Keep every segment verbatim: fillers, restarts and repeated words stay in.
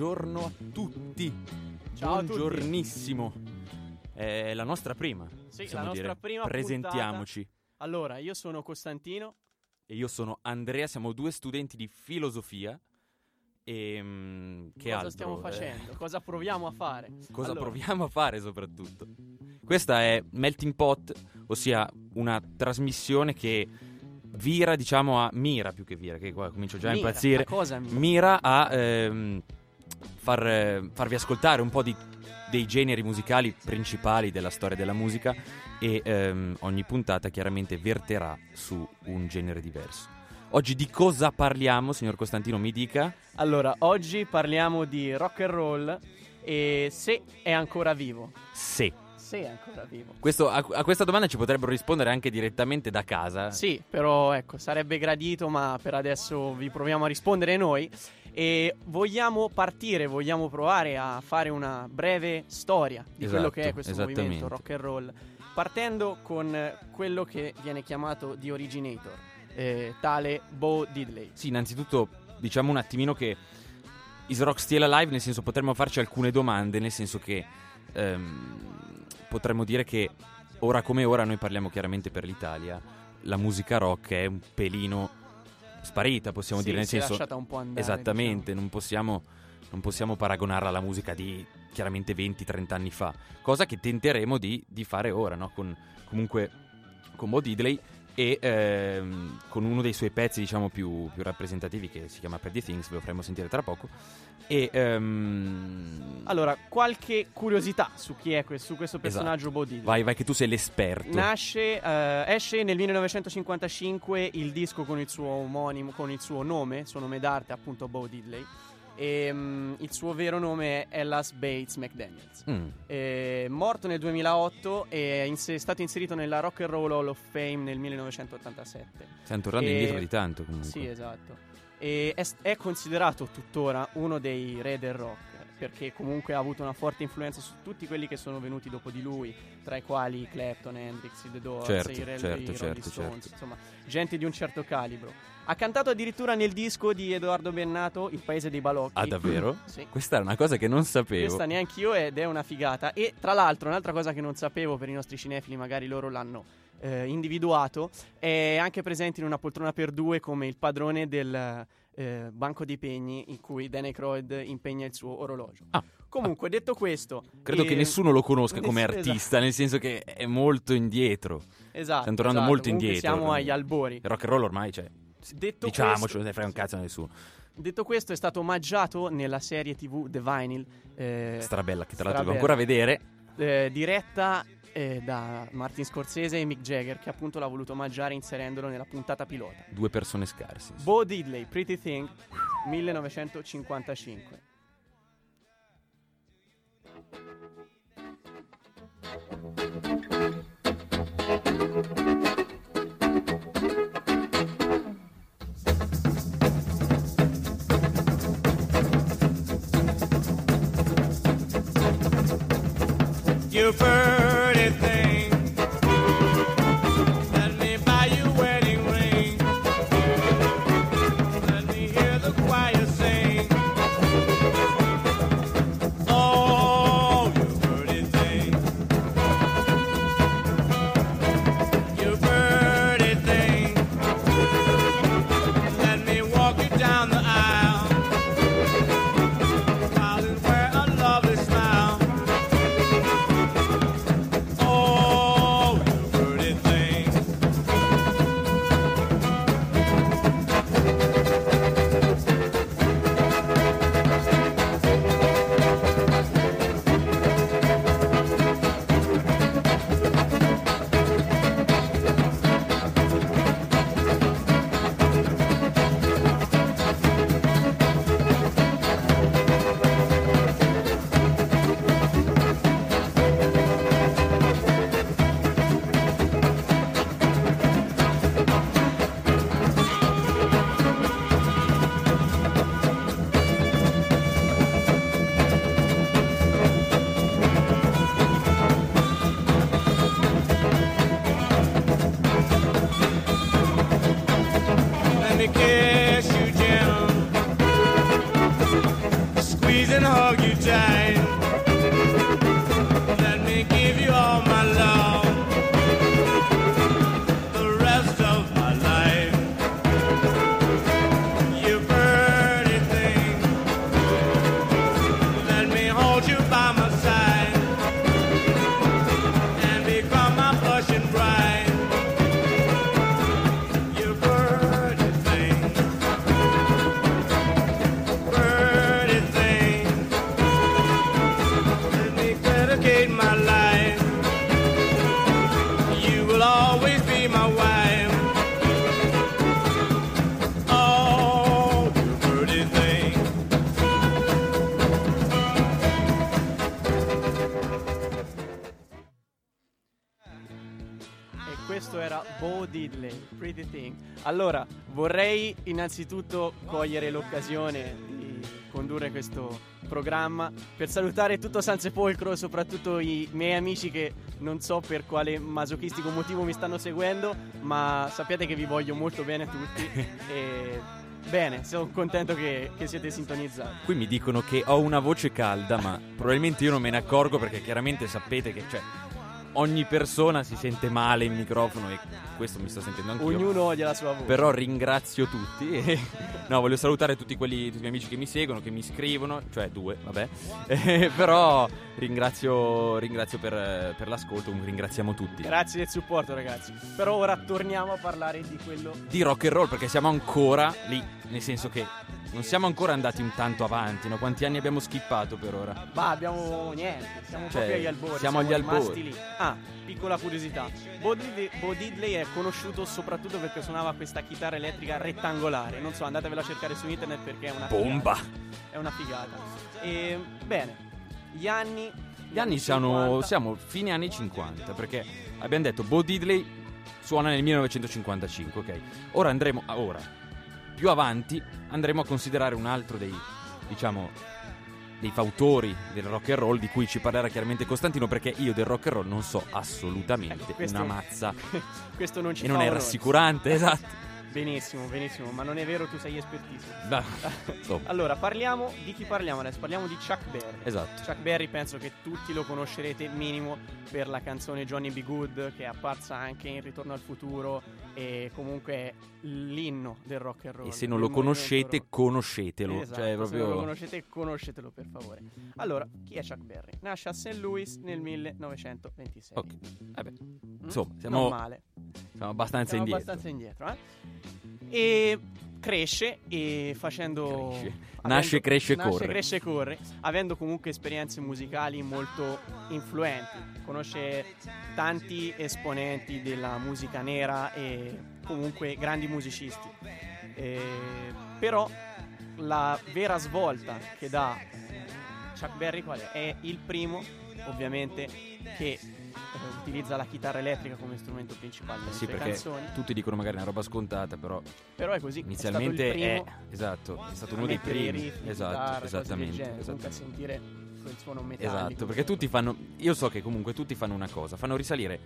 Buongiorno a tutti. Ciao. Buongiornissimo. È la nostra prima. Sì, la nostra dire. prima. Presentiamoci. Puntata. Allora, io sono Costantino. E io sono Andrea. Siamo due studenti di filosofia. E mh, che cosa altro? stiamo facendo? Eh. Cosa proviamo a fare? Cosa allora. proviamo a fare soprattutto? Questa è Melting Pot, ossia una trasmissione che vira, diciamo, a mira più che vira, che qua comincio già mira, a impazzire. Cosa mira? mira a ehm, far, eh, farvi ascoltare un po' di, dei generi musicali principali della storia della musica, e ehm, ogni puntata chiaramente verterà su un genere diverso. Oggi di cosa parliamo, signor Costantino, mi dica? Allora, oggi parliamo di rock and roll e se è ancora vivo. Se. Se è ancora vivo. Questo, a, a questa domanda ci potrebbero rispondere anche direttamente da casa. Sì, però ecco, sarebbe gradito, ma per adesso vi proviamo a rispondere noi. E vogliamo partire, vogliamo provare a fare una breve storia di esatto, quello che è questo movimento rock and roll, partendo con quello che viene chiamato The Originator, eh, tale Bo Diddley. Sì, innanzitutto diciamo un attimino che Is Rock Still Alive, nel senso potremmo farci alcune domande, nel senso che... Um, potremmo dire che ora come ora, noi parliamo chiaramente per l'Italia, la musica rock è un pelino sparita, possiamo sì, dire, nel si senso è lasciata un po' andare, esattamente, diciamo. non possiamo non possiamo paragonarla alla musica di chiaramente venti trenta anni fa, cosa che tenteremo di, di fare ora, no? Con comunque con Bo Diddley e ehm, con uno dei suoi pezzi, diciamo, più, più rappresentativi, che si chiama Pretty Things, ve lo faremo sentire tra poco. E um... allora, qualche curiosità su chi è questo, su questo personaggio, esatto. Bo Diddley. Vai, vai che tu sei l'esperto. Nasce, eh, esce nel millenovecentocinquantacinque il disco con il suo omonimo, con il suo nome, suo nome d'arte appunto Bo Diddley. E, um, il suo vero nome è Ellis Bates McDaniels. mm. È morto nel duemilaotto e è, in, è stato inserito nella Rock and Roll Hall of Fame nel millenovecentottantasette. Stiamo tornando e... indietro di tanto, comunque. Sì, esatto. E è, è considerato tuttora uno dei re del rock, perché comunque ha avuto una forte influenza su tutti quelli che sono venuti dopo di lui, tra i quali Clapton, Hendrix, The Doors, certo, i, Rel- certo, i certo, Rolling Stones, certo. Insomma, gente di un certo calibro. Ha cantato addirittura nel disco di Edoardo Bennato, Il Paese dei Balocchi. Ah, davvero? Sì. Questa è una cosa che non sapevo. Questa neanche io, ed è una figata. E tra l'altro un'altra cosa che non sapevo, per i nostri cinefili magari loro l'hanno Eh, individuato, è anche presente in Una poltrona per due come il padrone del eh, banco dei pegni in cui Danny Croyd impegna il suo orologio. ah, Comunque ah. detto questo, credo eh, che nessuno lo conosca come ness- artista, esatto. nel senso che è molto indietro. Esatto. Stiamo tornando esatto. molto comunque indietro. Siamo agli albori. Il rock and roll ormai, cioè, detto diciamoci, non ne frega un cazzo a nessuno. Detto questo, è stato omaggiato nella serie tivù The Vinyl, eh, strabella, che tra l'altro devo ancora vedere, eh, diretta Eh, da Martin Scorsese e Mick Jagger, che appunto l'ha voluto omaggiare inserendolo nella puntata pilota. Due persone scarse. Bo Diddley, Pretty Thing, millenovecentocinquantacinque. You pretty thing, let me buy your wedding ring, let me hear the choir sing, oh, you pretty thing, you pretty thing, let me walk you down the aisle, I'll wear a lovely smile. e questo era Bo Diddley, Pretty Thing. Allora, vorrei innanzitutto cogliere l'occasione di condurre questo programma per salutare tutto San Sepolcro, soprattutto i miei amici che non so per quale masochistico motivo mi stanno seguendo, ma sappiate che vi voglio molto bene a tutti e bene, sono contento che, che siete sintonizzati. Qui mi dicono che ho una voce calda, ma probabilmente io non me ne accorgo, perché chiaramente sapete che cioè, ogni persona si sente male in microfono e questo mi sto sentendo anch'io. Ognuno odia la sua voce. Però ringrazio tutti e no, voglio salutare tutti quelli, tutti i miei amici che mi seguono, che mi scrivono, cioè due, vabbè. Eh, però ringrazio, ringrazio per, per l'ascolto, ringraziamo tutti. Grazie del supporto, ragazzi. Però ora torniamo a parlare di quello di rock and roll, perché siamo ancora lì, nel senso che non siamo ancora andati un tanto avanti, no? Quanti anni abbiamo skippato per ora? Bah, abbiamo niente, siamo cioè, proprio agli albori. Siamo agli albori. Lì. Ah, piccola curiosità. Bo Diddley, Bo Diddley è conosciuto soprattutto perché suonava questa chitarra elettrica rettangolare. Non so, andatevela a cercare su internet perché è una bomba. Figata. È una figata. E, bene, gli anni Gli anni siamo, siamo fine anni cinquanta, perché abbiamo detto Bo Diddley suona nel millenovecentocinquantacinque, ok? Ora andremo a ora. Più avanti andremo a considerare un altro dei, diciamo, dei fautori del rock and roll, di cui ci parlerà chiaramente Costantino, perché io del rock and roll non so assolutamente eh, questo, una mazza. Questo non ci e fa non è rassicurante, esatto. Benissimo, benissimo, ma non è vero, tu sei espertissimo. Bah, allora, parliamo di chi parliamo adesso? Parliamo di Chuck Berry. Esatto. Chuck Berry penso che tutti lo conoscerete minimo per la canzone Johnny B. Goode, che è apparsa anche in Ritorno al Futuro e comunque è l'inno del rock and roll. E se non lo conoscete, conoscetelo. Esatto, cioè, proprio... se non lo conoscete, conoscetelo per favore. Allora, chi è Chuck Berry? Nasce a Saint Louis nel millenovecentoventisei. Ok, vabbè, insomma, siamo... non male. Siamo abbastanza siamo indietro. Abbastanza indietro, eh? E cresce e facendo cresce. Avendo, nasce, cresce, nasce, corre. Cresce, corre, avendo comunque esperienze musicali molto influenti. Conosce tanti esponenti della musica nera e comunque grandi musicisti. E, però la vera svolta che dà Chuck Berry qual è? È il primo, ovviamente, che utilizza la chitarra elettrica come strumento principale delle sì, sue canzoni. Tutti dicono magari una roba scontata, però però è così. Inizialmente è, primo, è esatto, è stato uno dei primi. Esatto, esattamente, esattamente. Sentire quel suono metallico. Esatto, perché tutti fanno, io so che comunque tutti fanno una cosa, fanno risalire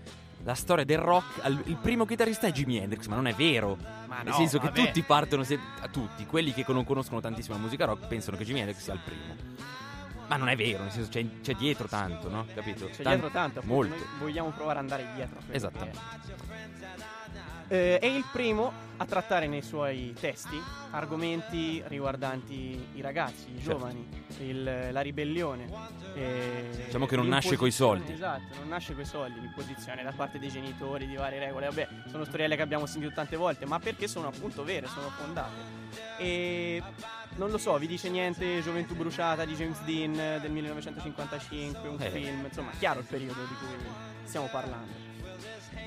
la storia del rock al, il primo chitarrista è Jimi Hendrix, ma non è vero. Ma nel no, senso vabbè. Che tutti partono se, a tutti, quelli che non conoscono tantissimo la musica rock pensano che Jimi Hendrix sia il primo. Ma non è vero, nel senso c'è, c'è dietro tanto, no? Capito? C'è Tant- dietro tanto, molto. Noi vogliamo provare ad andare dietro. Esattamente. Eh, è il primo a trattare nei suoi testi argomenti riguardanti i ragazzi, i certo. giovani, il, la ribellione. Eh, diciamo che non nasce coi soldi. Esatto, non nasce coi soldi, l'imposizione da parte dei genitori di varie regole. Vabbè, sono storielle che abbiamo sentito tante volte, ma perché sono appunto vere, sono fondate. E non lo so, vi dice niente Gioventù bruciata di James Dean del millenovecentocinquantacinque, un eh. film, insomma, chiaro il periodo di cui stiamo parlando.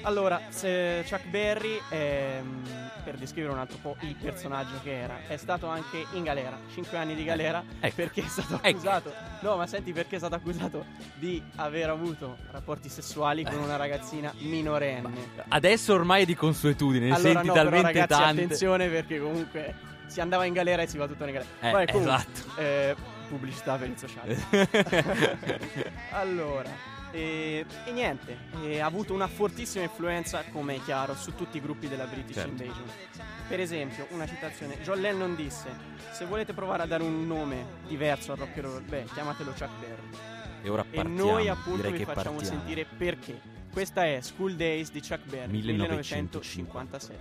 Allora, se Chuck Berry, ehm, per descrivere un altro po' il personaggio che era, è stato anche in galera, cinque anni di galera, ecco. perché è stato accusato, ecco. no ma senti, perché è stato accusato di aver avuto rapporti sessuali con una ragazzina minorenne. Ma adesso ormai è di consuetudine, allora, senti no, talmente però, ragazzi, tante. Attenzione, perché comunque si andava in galera e si va tutto in galera. Eh, Vabbè, comunque, esatto. Eh, pubblicità per il sociale. Allora... E, e niente, e ha avuto una fortissima influenza, come è chiaro, su tutti i gruppi della British certo. Invasion. Per esempio, una citazione, John Lennon disse: se volete provare a dare un nome diverso al rock and roll, beh, chiamatelo Chuck Berry. E ora partiamo, e noi appunto vi facciamo partiamo. sentire perché. Questa è School Days di Chuck Berry, millenovecentocinquantasette.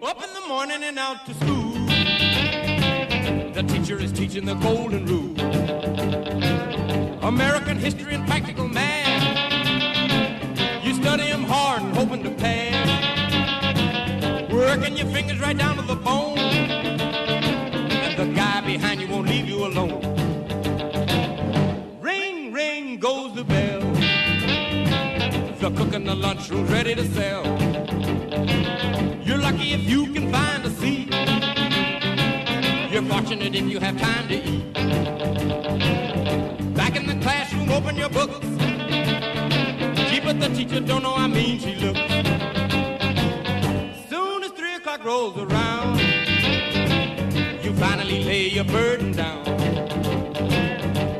Up in the morning and out to school. The teacher is teaching the golden rule. American history and practical math. You study them hard and hoping to pass. Working your fingers right down to the bone. And the guy behind you won't leave you alone. Ring, ring goes the bell. The cook in the lunchroom's ready to sell. You're lucky if you can find a seat. You're fortunate if you have time to eat. Back in the classroom, open your books. the teacher don't know how mean she looks. Soon as three o'clock rolls around, you finally lay your burden down.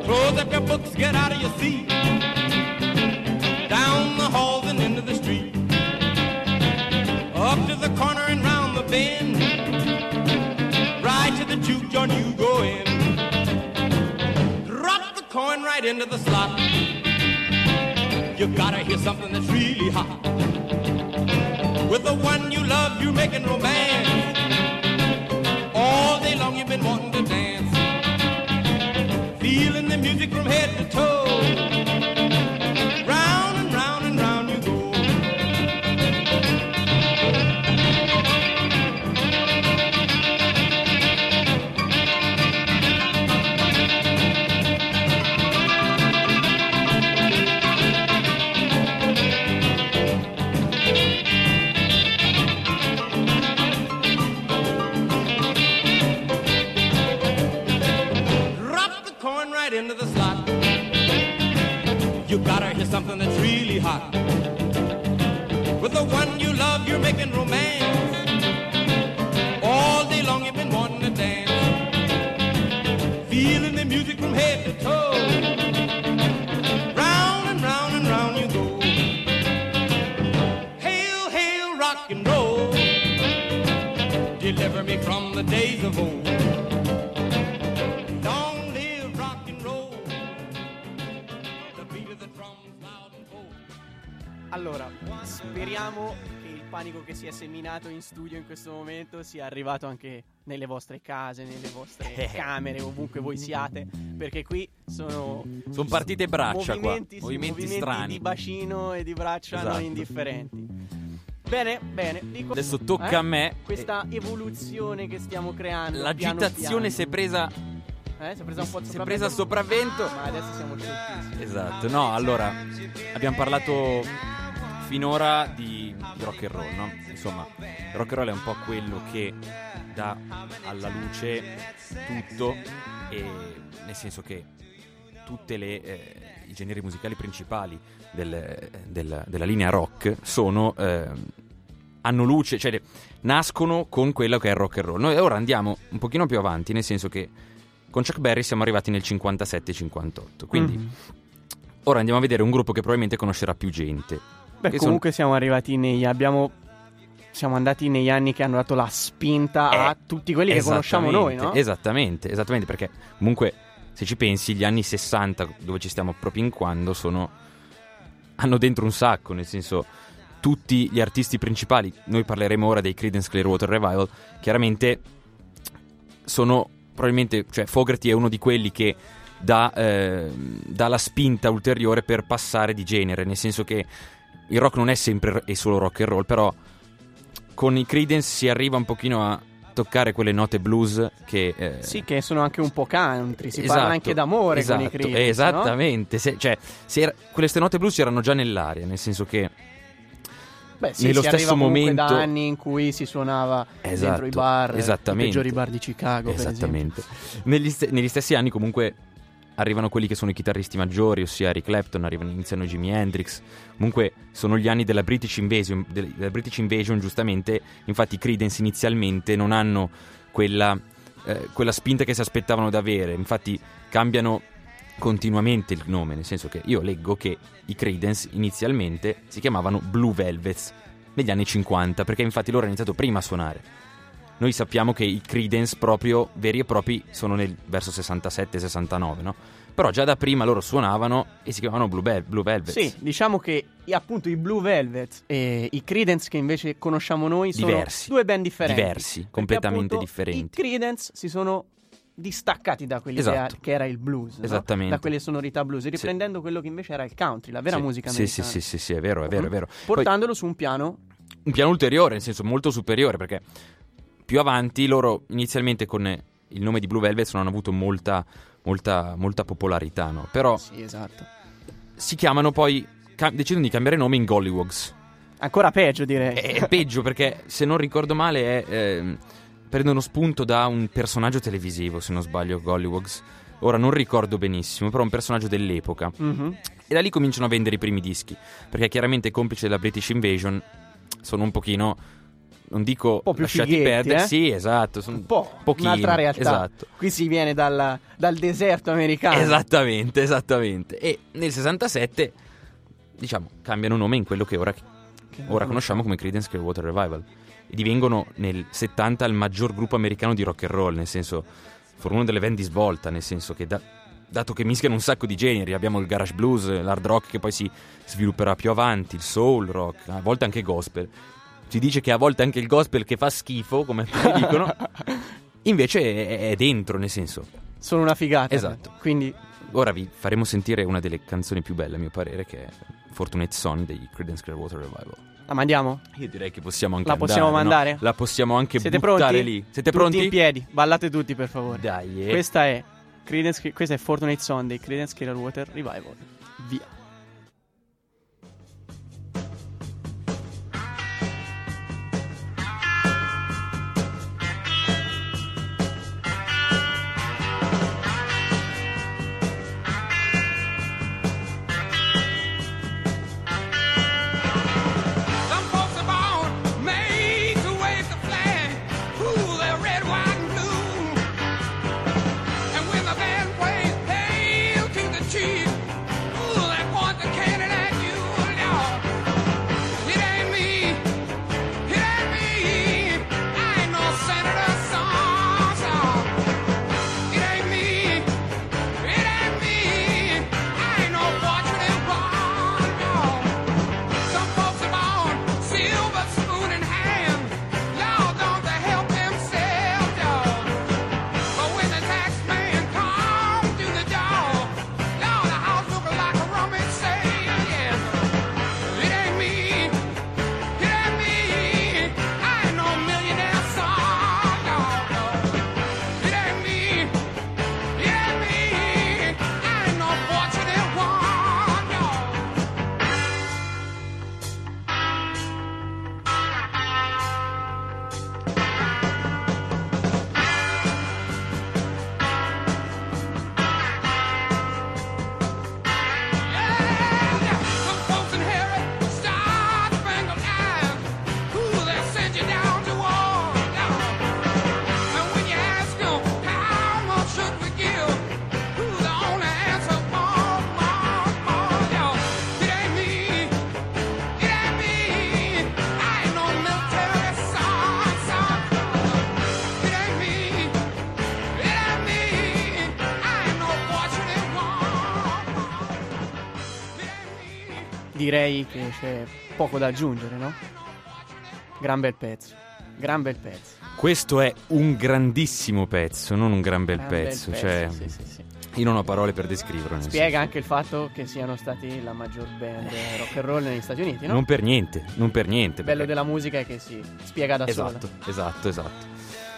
Close up your books, get out of your seat, down the halls and into the street, up to the corner and round the bend, right to the juke joint you go in. Drop the coin right into the slot. You gotta hear something that's really hot. With the one you love, you're making romance. All day long you've been wanting to dance, feeling the music from head to toe. Round and round and round you into the slot. You gotta hear something that's really hot. With the one you love, you're making romance. All day long you've been wanting to dance, feeling the music from head to toe. Round and round and round you go. Hail, hail, rock and roll, deliver me from the days of old. Allora, speriamo che il panico che si è seminato in studio in questo momento sia arrivato anche nelle vostre case, nelle vostre camere, ovunque voi siate, perché qui sono sono partite braccia movimenti, qua, movimenti, movimenti strani di bacino e di braccia, esatto, non indifferenti. Bene, bene, dico, adesso tocca eh? a me questa evoluzione che stiamo creando. L'agitazione si è presa Eh, si è presa un po' il sopravvento. Si è presa sopravvento. Ma adesso siamo tutti. Esatto, no, allora abbiamo parlato finora di rock and roll, no? Insomma, rock and roll è un po' quello che dà alla luce tutto, e nel senso che tutti eh, i generi musicali principali del, del, della linea rock sono eh, hanno luce, cioè nascono con quello che è il rock and roll. Noi ora andiamo un pochino più avanti, nel senso che con Chuck Berry siamo arrivati nel cinquantasette cinquantotto, quindi mm. ora andiamo a vedere un gruppo che probabilmente conoscerà più gente. Beh, comunque sono... siamo arrivati negli abbiamo siamo andati negli anni che hanno dato la spinta eh, a tutti quelli che conosciamo noi, no? Esattamente, esattamente, perché comunque se ci pensi gli anni sessanta, dove ci stiamo proprio in quando, sono hanno dentro un sacco, nel senso tutti gli artisti principali. Noi parleremo ora dei Creedence Clearwater Revival, chiaramente sono probabilmente, cioè Fogerty è uno di quelli che dà, eh, dà la spinta ulteriore per passare di genere, nel senso che il rock non è sempre e solo rock and roll, però con i Creedence si arriva un pochino a toccare quelle note blues che... Eh... Sì, che sono anche un po' country, si esatto, parla anche d'amore, esatto, con i Creedence, esattamente, no? se, cioè se era... queste note blues erano già nell'aria, nel senso che... Beh, sì, nello si stesso momento... da anni in cui si suonava, esatto, dentro i bar, i peggiori bar di Chicago, esattamente, per esempio. Negli, st- negli stessi anni comunque... arrivano quelli che sono i chitarristi maggiori, ossia Eric Clapton, arrivano, iniziano Jimi Hendrix. Comunque sono gli anni della British Invasion, della British Invasion giustamente. Infatti i Creedence inizialmente non hanno quella, eh, quella spinta che si aspettavano di avere. Infatti cambiano continuamente il nome, nel senso che io leggo che i Creedence inizialmente si chiamavano Blue Velvets negli anni cinquanta, perché infatti loro hanno iniziato prima a suonare. Noi sappiamo che i Creedence proprio veri e propri sono nel verso sessantasette sessantanove, no? Però già da prima loro suonavano e si chiamavano Blue, Bel- Blue Velvets. Sì, diciamo che appunto i Blue Velvets e i Creedence che invece conosciamo noi sono diversi, due band differenti. Diversi, completamente differenti. I Creedence si sono distaccati da quelli, esatto, che era il blues, esattamente, no? Da quelle sonorità blues, riprendendo, sì, quello che invece era il country, la vera, sì, musica americana. Sì, sì, sì, sì, è vero, è vero, è vero. Portandolo Poi, su un piano... Un piano ulteriore, nel senso molto superiore, perché... più avanti loro inizialmente con il nome di Blue Velvet non hanno avuto molta molta molta popolarità, no? Però sì, esatto, si chiamano poi cam- decidono di cambiare nome in Golliwogs. Ancora peggio, direi. È, è peggio perché se non ricordo male è, eh, prendono spunto da un personaggio televisivo, se non sbaglio, Golliwogs, ora non ricordo benissimo, però un personaggio dell'epoca. Mm-hmm. E da lì cominciano a vendere i primi dischi, perché chiaramente complice della British Invasion sono un pochino, non dico un po' più lasciati fighetti, perdere, eh? Sì, esatto, sono un po' pochino, un'altra realtà, esatto. Qui si viene dalla, dal deserto americano. Esattamente, esattamente. E nel sessantasette, diciamo, cambiano nome in quello che ora, che ora conosciamo come Creedence Clearwater Revival. E divengono nel settanta il maggior gruppo americano di rock and roll, nel senso, furono uno delle eventi di svolta, nel senso che da, dato che mischiano un sacco di generi, abbiamo il garage blues, l'hard rock che poi si svilupperà più avanti, il soul rock, a volte anche gospel. Si dice che a volte anche il gospel che fa schifo, come dicono, invece è, è dentro, nel senso. Sono una figata. Esatto. Quindi ora vi faremo sentire una delle canzoni più belle, a mio parere, che è Fortunate Son dei Creedence Clearwater Revival. La mandiamo? Io direi che possiamo anche la andare. La possiamo mandare? No? La possiamo anche Siete buttare pronti? Lì. Siete tutti pronti? Tutti in piedi, ballate tutti per favore. Dai. Eh. Questa è Creedence, questa è Fortunate Son dei Creedence Clearwater Revival. Via. Direi che c'è poco da aggiungere, no? Gran bel pezzo, gran bel pezzo. Questo è un grandissimo pezzo, non un gran bel gran pezzo. Bel pezzo, cioè, sì, sì, sì. Io non ho parole per descriverlo. Spiega senso. Anche il fatto che siano stati la maggior band rock and roll negli Stati Uniti, no? Non per niente, non per niente. Il bello perché... della musica è che si spiega da esatto, sola. Esatto, esatto, esatto.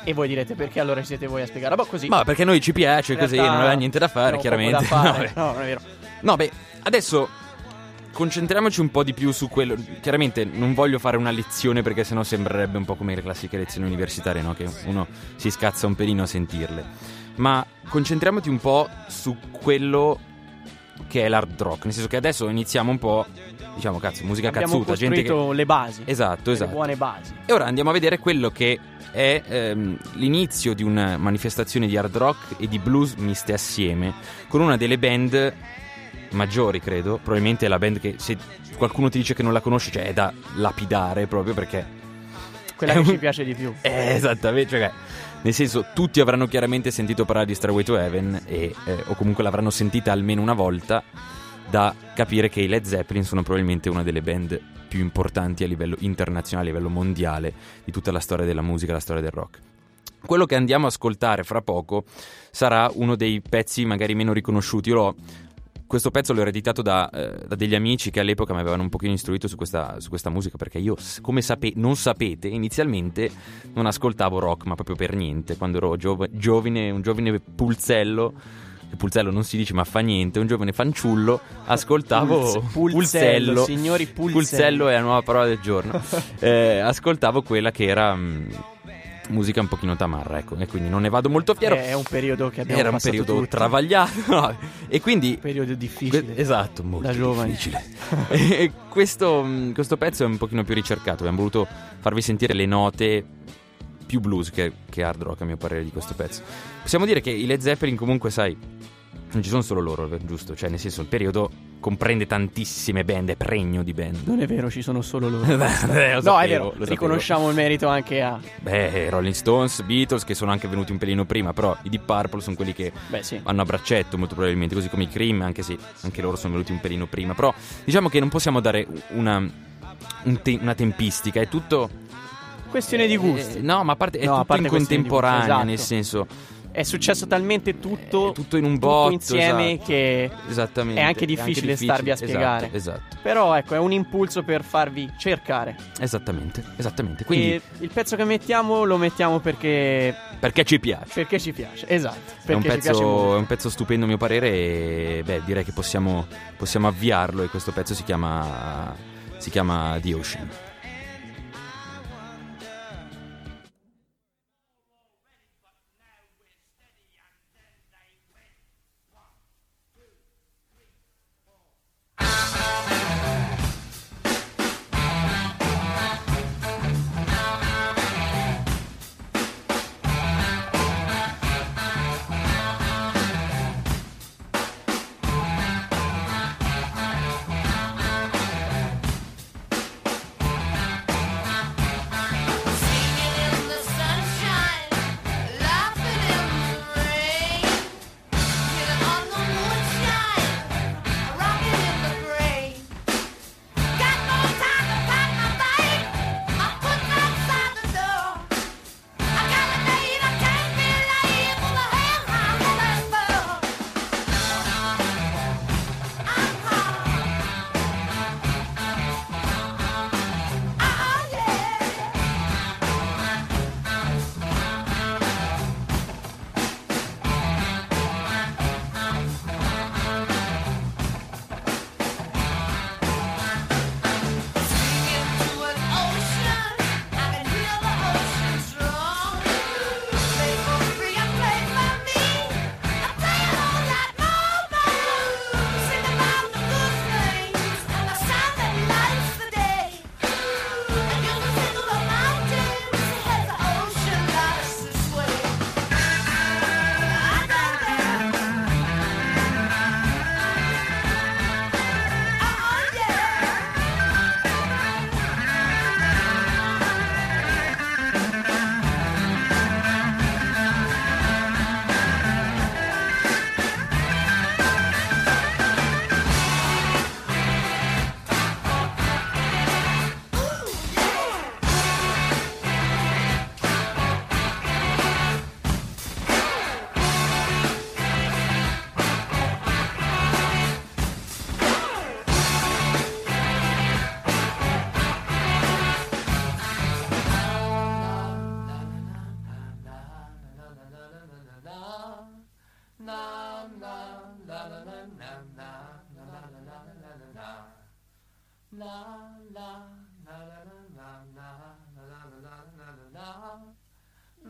E voi direte perché allora siete voi a spiegare? Ma così. Ma perché noi ci piace, in così, realtà, non aveva niente da fare, chiaramente. Da fare. No, no, non è vero. No, beh, adesso... concentriamoci un po' di più su quello. Chiaramente non voglio fare una lezione, perché sennò sembrerebbe un po' come le classiche lezioni universitarie, no? Che uno si scazza un pelino a sentirle. Ma concentriamoci un po' su quello che è l'hard rock. Nel senso che adesso iniziamo un po', diciamo, cazzo, musica abbiamo cazzuta. Abbiamo costruito gente che... le basi. Esatto, esatto. Le buone basi. E ora andiamo a vedere quello che è ehm, l'inizio di una manifestazione di hard rock e di blues miste assieme, con una delle band maggiori, credo. Probabilmente è la band che, se qualcuno ti dice che non la conosci, cioè è da lapidare, proprio perché quella che un... ci piace di più. Eh, esattamente, cioè, nel senso, tutti avranno chiaramente sentito parlare di Stairway to Heaven e, eh, o comunque l'avranno sentita almeno una volta, da capire che i Led Zeppelin sono probabilmente una delle band più importanti a livello internazionale, a livello mondiale, di tutta la storia della musica, la storia del rock. Quello che andiamo a ascoltare fra poco sarà uno dei pezzi magari meno riconosciuti. Io l'ho Questo pezzo l'ho ereditato da, eh, da degli amici che all'epoca mi avevano un pochino istruito su questa, su questa musica, perché io, come sape- non sapete, inizialmente non ascoltavo rock, ma proprio per niente. Quando ero giov- giovine, un giovine pulzello, che pulzello non si dice ma fa niente, un giovane fanciullo, ascoltavo Pulz- pulzello, pulzello, signori pulzello. Pulzello è la nuova parola del giorno. eh, ascoltavo quella che era... Mh, musica un pochino tamarra, ecco, e quindi non ne vado molto fiero. È un periodo che abbiamo era passato era un periodo tutti. travagliato e quindi un periodo difficile, esatto, molto difficile. E questo, questo pezzo è un pochino più ricercato, abbiamo voluto farvi sentire le note più blues che, che hard rock, a mio parere, di questo pezzo. Possiamo dire che i Led Zeppelin comunque, sai, non ci sono solo loro, giusto? Cioè, nel senso, il periodo comprende tantissime band, è pregno di band. Non è vero, ci sono solo loro. Beh, lo sapevo, no, è vero, lo riconosciamo il merito anche a... Beh, Rolling Stones, Beatles, che sono anche venuti un pelino prima, però i Deep Purple sono quelli che Beh, sì. vanno a braccetto, molto probabilmente, così come i Cream, anche se anche loro sono venuti un pelino prima. Però diciamo che non possiamo dare una, un te- una tempistica, è tutto... Questione di gusti. Eh, no, ma a parte è no, tutto a parte in contemporanea, gusto, esatto. Nel senso... È successo talmente tutto, tutto in un botto, tutto insieme, esatto. Che esattamente. È anche difficile, è anche difficile starvi a spiegare, esatto, esatto. Però ecco, è un impulso per farvi cercare. Esattamente, esattamente. Quindi e il pezzo che mettiamo lo mettiamo perché Perché ci piace Perché ci piace, esatto, perché è un pezzo, ci piace molto. È un pezzo stupendo, a mio parere, e beh, direi che possiamo, possiamo avviarlo. E questo pezzo si chiama Si chiama The Ocean.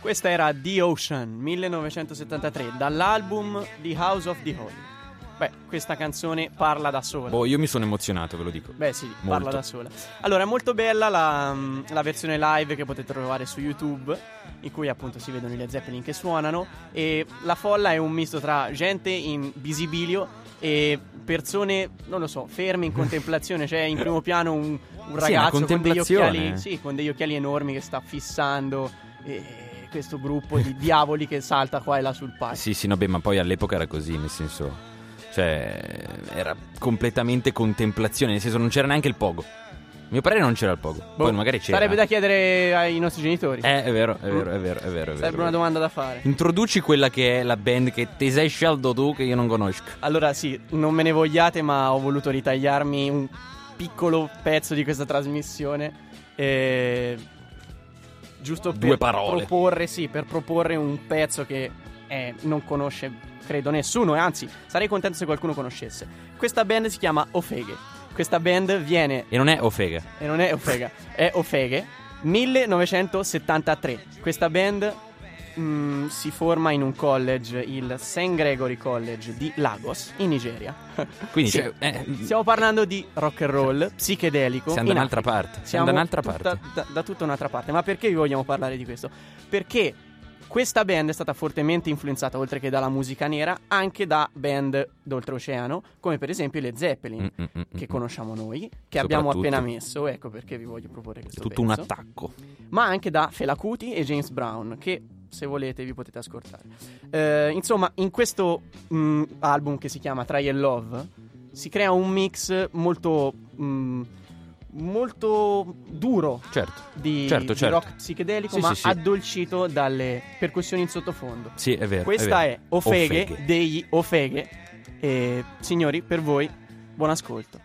Questa era The Ocean, millenovecentosettantatré, dall'album The House of the Holy. Beh, questa canzone parla da sola. Boh, io mi sono emozionato, ve lo dico. Beh sì, molto. Parla da sola. Allora, è molto bella la, la versione live che potete trovare su YouTube, in cui appunto si vedono i Led Zeppelin che suonano, e la folla è un misto tra gente in visibilio e persone, non lo so, ferme in contemplazione. C'è in primo piano un, un ragazzo sì, con degli occhiali, sì, con degli occhiali enormi che sta fissando e... questo gruppo di diavoli che salta qua e là sul palco. Sì, sì, no, beh, ma poi all'epoca era così, nel senso... Cioè, era completamente contemplazione, nel senso non c'era neanche il pogo. Mio padre non c'era il pogo, boh, poi magari c'era. Sarebbe da chiedere ai nostri genitori. Eh, è vero, è vero, è vero, è vero. Sarebbe una domanda da fare. Introduci quella che è la band che ti sei scelto tu, che io non conosco. Allora sì, non me ne vogliate, ma ho voluto ritagliarmi un piccolo pezzo di questa trasmissione e... giusto per Due parole. proporre, sì, per proporre un pezzo che eh, non conosce credo nessuno, e anzi sarei contento se qualcuno conoscesse. Questa band si chiama Ofeghe. Questa band viene E non è Ofega. E non è Ofega, è Ofeghe, millenovecentosettantatré. Questa band mh, si forma in un college, il Saint Gregory College di Lagos, in Nigeria. Quindi sì, cioè, eh, stiamo parlando di rock and roll psichedelico. Siamo da un'altra parte. Siamo da un'altra tutta, parte. Da, da tutta un'altra parte. Ma perché vi vogliamo parlare di questo? Perché questa band è stata fortemente influenzata, oltre che dalla musica nera, anche da band d'oltreoceano, come per esempio i Led Zeppelin, mm, mm, mm, che conosciamo noi, che abbiamo appena messo, ecco perché vi voglio proporre questo pezzo. Tutto un attacco. Ma anche da Fela Kuti e James Brown, che se volete vi potete ascoltare. Eh, insomma, in questo mh, album che si chiama Try and Love si crea un mix molto... Mh, molto duro, certo, di, certo, di certo. rock psichedelico, sì, ma sì, sì. addolcito dalle percussioni in sottofondo. Sì, è vero. Questa è, vero. è Ofeghe, Ofeghe degli Ofeghe. E signori, per voi, buon ascolto.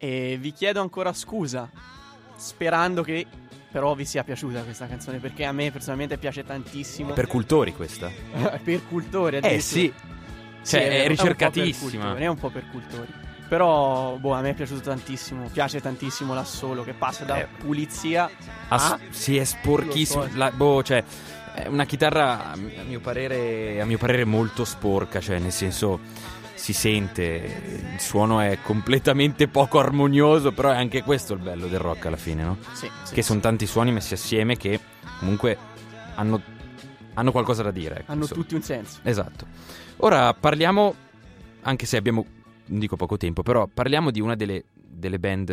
e vi chiedo ancora scusa, sperando che però vi sia piaciuta questa canzone, perché a me personalmente piace tantissimo. È per cultori questa? Per cultori, eh sì, cioè, sì, è, è ricercatissima, è un po' per cultori, però boh, a me è piaciuto tantissimo, piace tantissimo l'assolo che passa da eh, pulizia ass- a sì, è sporchissimo, so. La, boh, cioè è una chitarra a mio parere a mio parere molto sporca, cioè nel senso si sente, il suono è completamente poco armonioso, però è anche questo il bello del rock alla fine, no? Sì, sì, che sì, sono tanti suoni messi assieme che comunque hanno, hanno qualcosa da dire. Ecco, hanno insomma, tutti un senso. Esatto. Ora parliamo, anche se abbiamo, non dico poco tempo, però parliamo di una delle, delle band,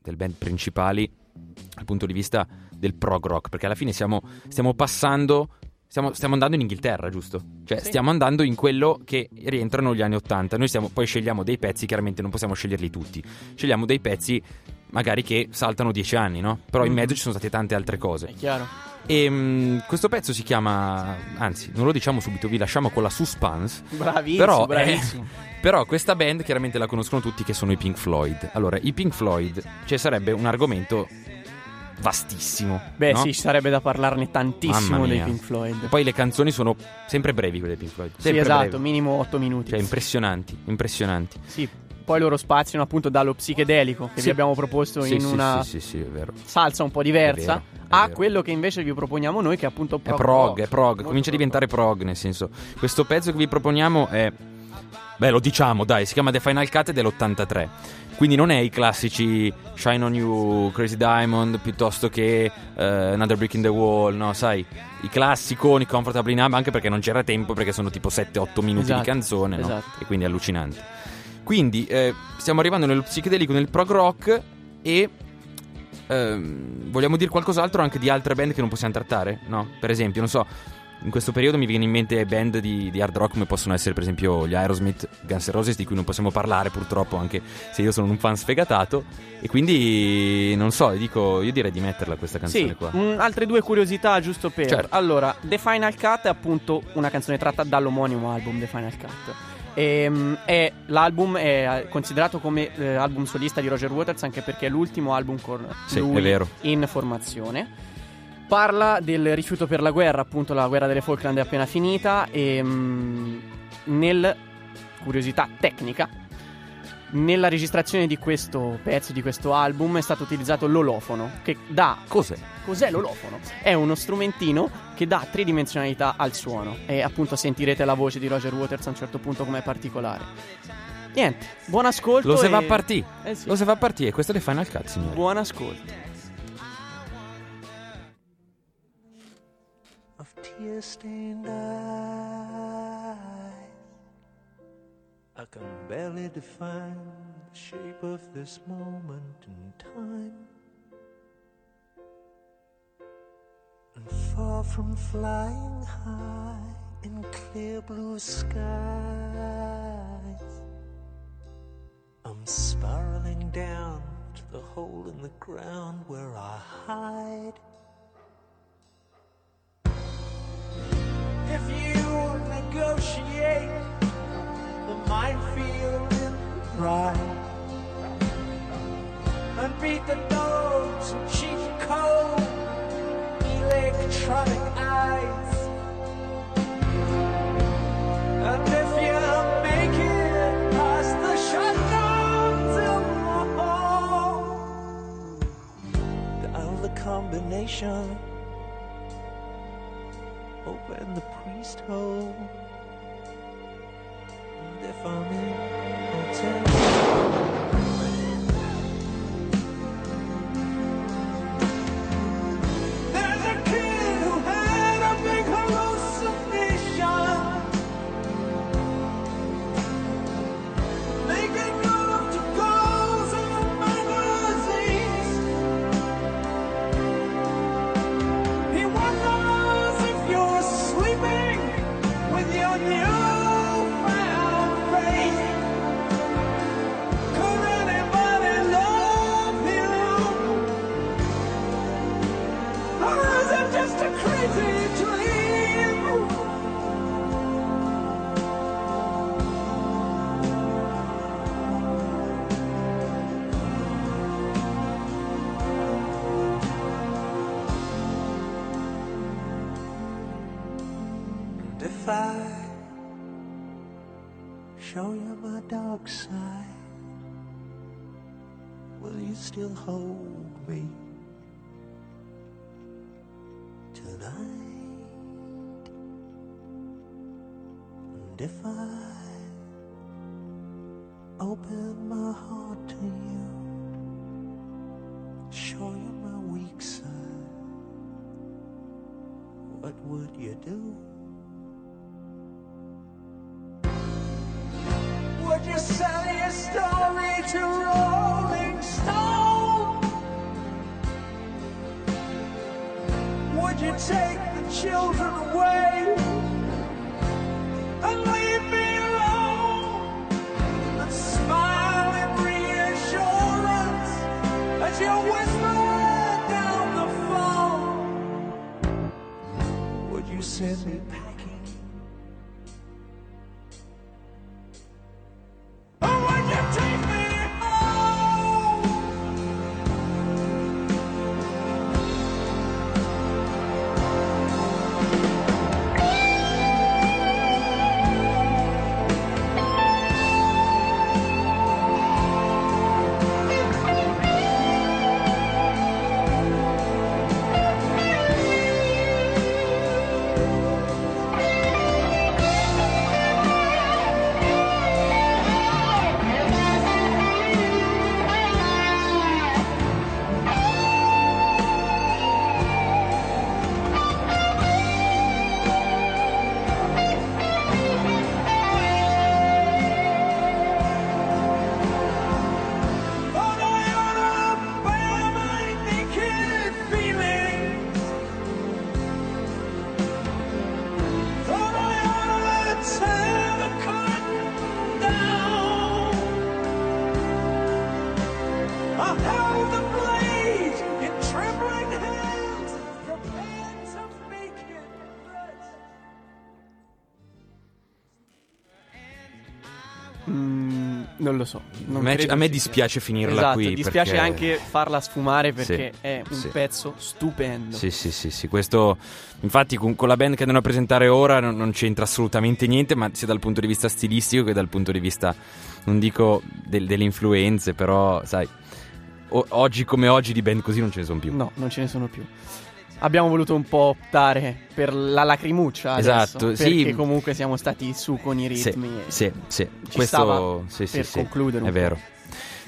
delle band principali dal punto di vista del prog rock, perché alla fine siamo, stiamo passando... Stiamo, stiamo andando in Inghilterra, giusto? Cioè, sì, stiamo andando in quello che rientrano gli anni ottanta. Noi stiamo, poi scegliamo dei pezzi, chiaramente non possiamo sceglierli tutti. Scegliamo dei pezzi magari che saltano dieci anni, no? Però in mezzo ci sono state tante altre cose. È chiaro. E mh, questo pezzo si chiama... Anzi, non lo diciamo subito, vi lasciamo con la suspense. Bravissimo, però, bravissimo. Eh, però questa band chiaramente la conoscono tutti, che sono i Pink Floyd. Allora, i Pink Floyd, cioè sarebbe un argomento... vastissimo. Beh, no? Sì, ci sarebbe da parlarne tantissimo dei Pink Floyd. Poi le canzoni sono sempre brevi, quelle dei Pink Floyd. Sempre sì, esatto, brevi. Minimo otto minuti. Cioè, impressionanti, impressionanti. Sì, poi loro spaziano appunto dallo psichedelico che sì, vi abbiamo proposto sì, in sì, una sì, sì, sì, è vero, salsa un po' diversa, è vero, è a vero, quello che invece vi proponiamo noi, che è appunto prog. È prog, è prog, comincia a diventare prog, nel senso, questo pezzo che vi proponiamo è... Beh, lo diciamo, dai, si chiama The Final Cut dell'ottantatré. Quindi non è i classici Shine On You, Crazy Diamond, piuttosto che uh, Another Brick in the Wall, no, sai, i classiconi, Comfortably Numb, anche perché non c'era tempo, perché sono tipo sette otto minuti, esatto, di canzone, no? Esatto. E quindi è allucinante. Quindi eh, stiamo arrivando nello psichedelico, nel prog rock, e eh, vogliamo dire qualcos'altro anche di altre band che non possiamo trattare, no? Per esempio, non so... In questo periodo mi viene in mente band di, di hard rock come possono essere per esempio gli Aerosmith, Guns N' Roses, di cui non possiamo parlare purtroppo, anche se io sono un fan sfegatato, e quindi non so, dico, io direi di metterla questa canzone, sì, qua. Mh, altre due curiosità giusto per, certo. Allora, The Final Cut è appunto una canzone tratta dall'omonimo album The Final Cut, e, mh, è, l'album è considerato come eh, album solista di Roger Waters, anche perché è l'ultimo album con sì, lui è vero, in formazione. Parla del rifiuto per la guerra, appunto la guerra delle Falkland è appena finita, e mh, nel, curiosità tecnica, nella registrazione di questo pezzo, di questo album, è stato utilizzato l'olofono, che dà... Cos'è? Cos'è l'olofono? È uno strumentino che dà tridimensionalità al suono, e appunto sentirete la voce di Roger Waters a un certo punto com'è particolare. Niente, buon ascolto. Lo se e... va a partì, eh sì, lo se va a partì, e questo è The Final Cut, signori. Buon ascolto. Tear-stained eyes, I can barely define the shape of this moment in time. And far from flying high in clear blue skies, I'm spiraling down to the hole in the ground where I hide. If you negotiate the minefield in pride and beat the notes and cheat the cold electronic eyes, and if you make it past the shutdowns in the hall, dial the combination, open the priest hole, and if I'm in, I'll tell you. There's a kid who had a big hallucination, making love to girls in magazines. He wondered with your new found faith. defy. Show you my dark side. Will you still hold me tonight? And if I open my heart to you, show you my weak side, what would you do? Would you sell your story to Rolling Stone? Would you take the children away and leave me alone? And smile in reassurance as you whisper down the phone. Would you send me back? Non lo so, non me, a me dispiace finirla, esatto, qui. Dispiace perché... anche farla sfumare, perché sì, è un sì. pezzo stupendo. Sì, sì, sì, sì. Questo, infatti, con, con la band che andiamo a presentare ora non, non c'entra assolutamente niente, ma sia dal punto di vista stilistico che dal punto di vista, non dico del, delle influenze, però, sai, o, oggi come oggi di band così non ce ne sono più. No, non ce ne sono più. Abbiamo voluto un po' optare per la lacrimuccia, esatto, adesso, perché sì, comunque siamo stati su con i ritmi. Sì, e sì, sì. Questo sì, per sì, concludere. Sì, è vero.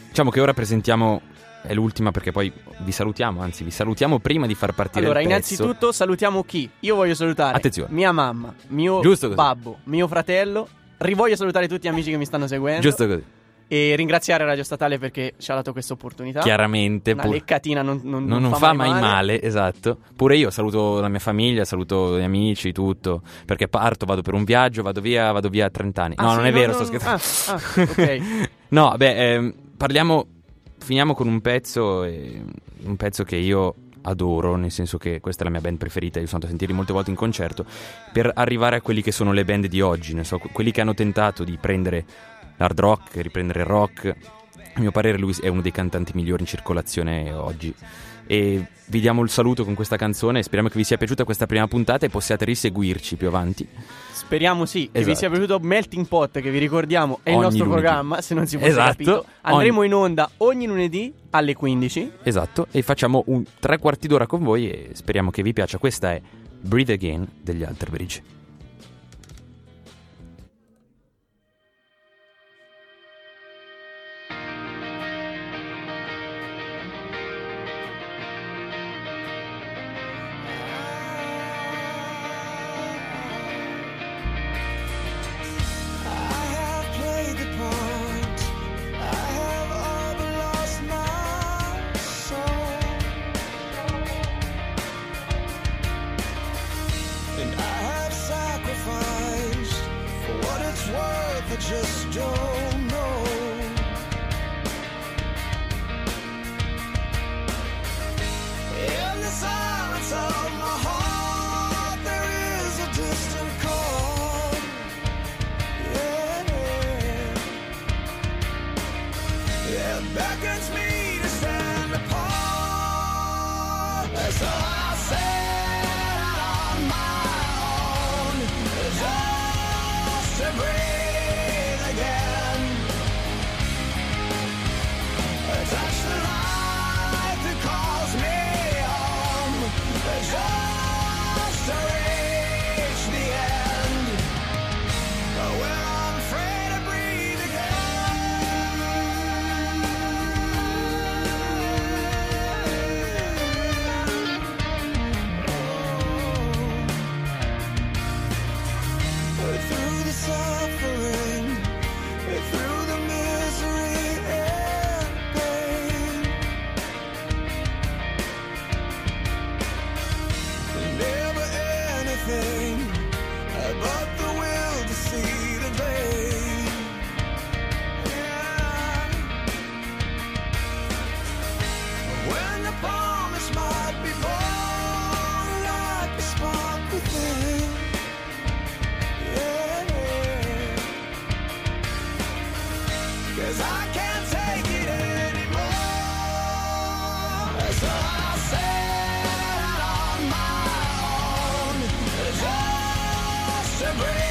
Diciamo che ora presentiamo, è l'ultima perché poi vi salutiamo, anzi vi salutiamo prima di far partire allora, il pezzo. Allora, innanzitutto salutiamo chi? Io voglio salutare, attenzione, mia mamma, mio babbo, mio fratello, rivoglio salutare tutti gli amici che mi stanno seguendo. Giusto così. E ringraziare Radio Statale perché ci ha dato questa opportunità. Chiaramente. Una pur... leccatina non, non, non, non fa, fa mai male. male Esatto. Pure io saluto la mia famiglia, saluto gli amici, tutto. Perché parto, vado per un viaggio, vado via, vado via a trent'anni. Ah, no, sì, non no, è vero, no, sto scherzando. Ah, ah, ok. No, beh, eh, parliamo, finiamo con un pezzo, eh, un pezzo che io adoro, nel senso che questa è la mia band preferita, io sono andato a sentirli molte volte in concerto. Per arrivare a quelli che sono le band di oggi, ne so, quelli che hanno tentato di prendere l'hard rock, riprendere il rock. A mio parere lui è uno dei cantanti migliori in circolazione oggi. E vi diamo il saluto con questa canzone. Speriamo che vi sia piaciuta questa prima puntata e possiate riseguirci più avanti. Speriamo sì, esatto, che vi sia piaciuto Melting Pot, che vi ricordiamo è ogni il nostro lunedì programma, se non si fosse esatto capito. Andremo ogni... in onda ogni lunedì alle quindici. Esatto, e facciamo un tre quarti d'ora con voi e speriamo che vi piaccia. Questa è Breathe Again degli Alterbridge. So I set out on my own. Break.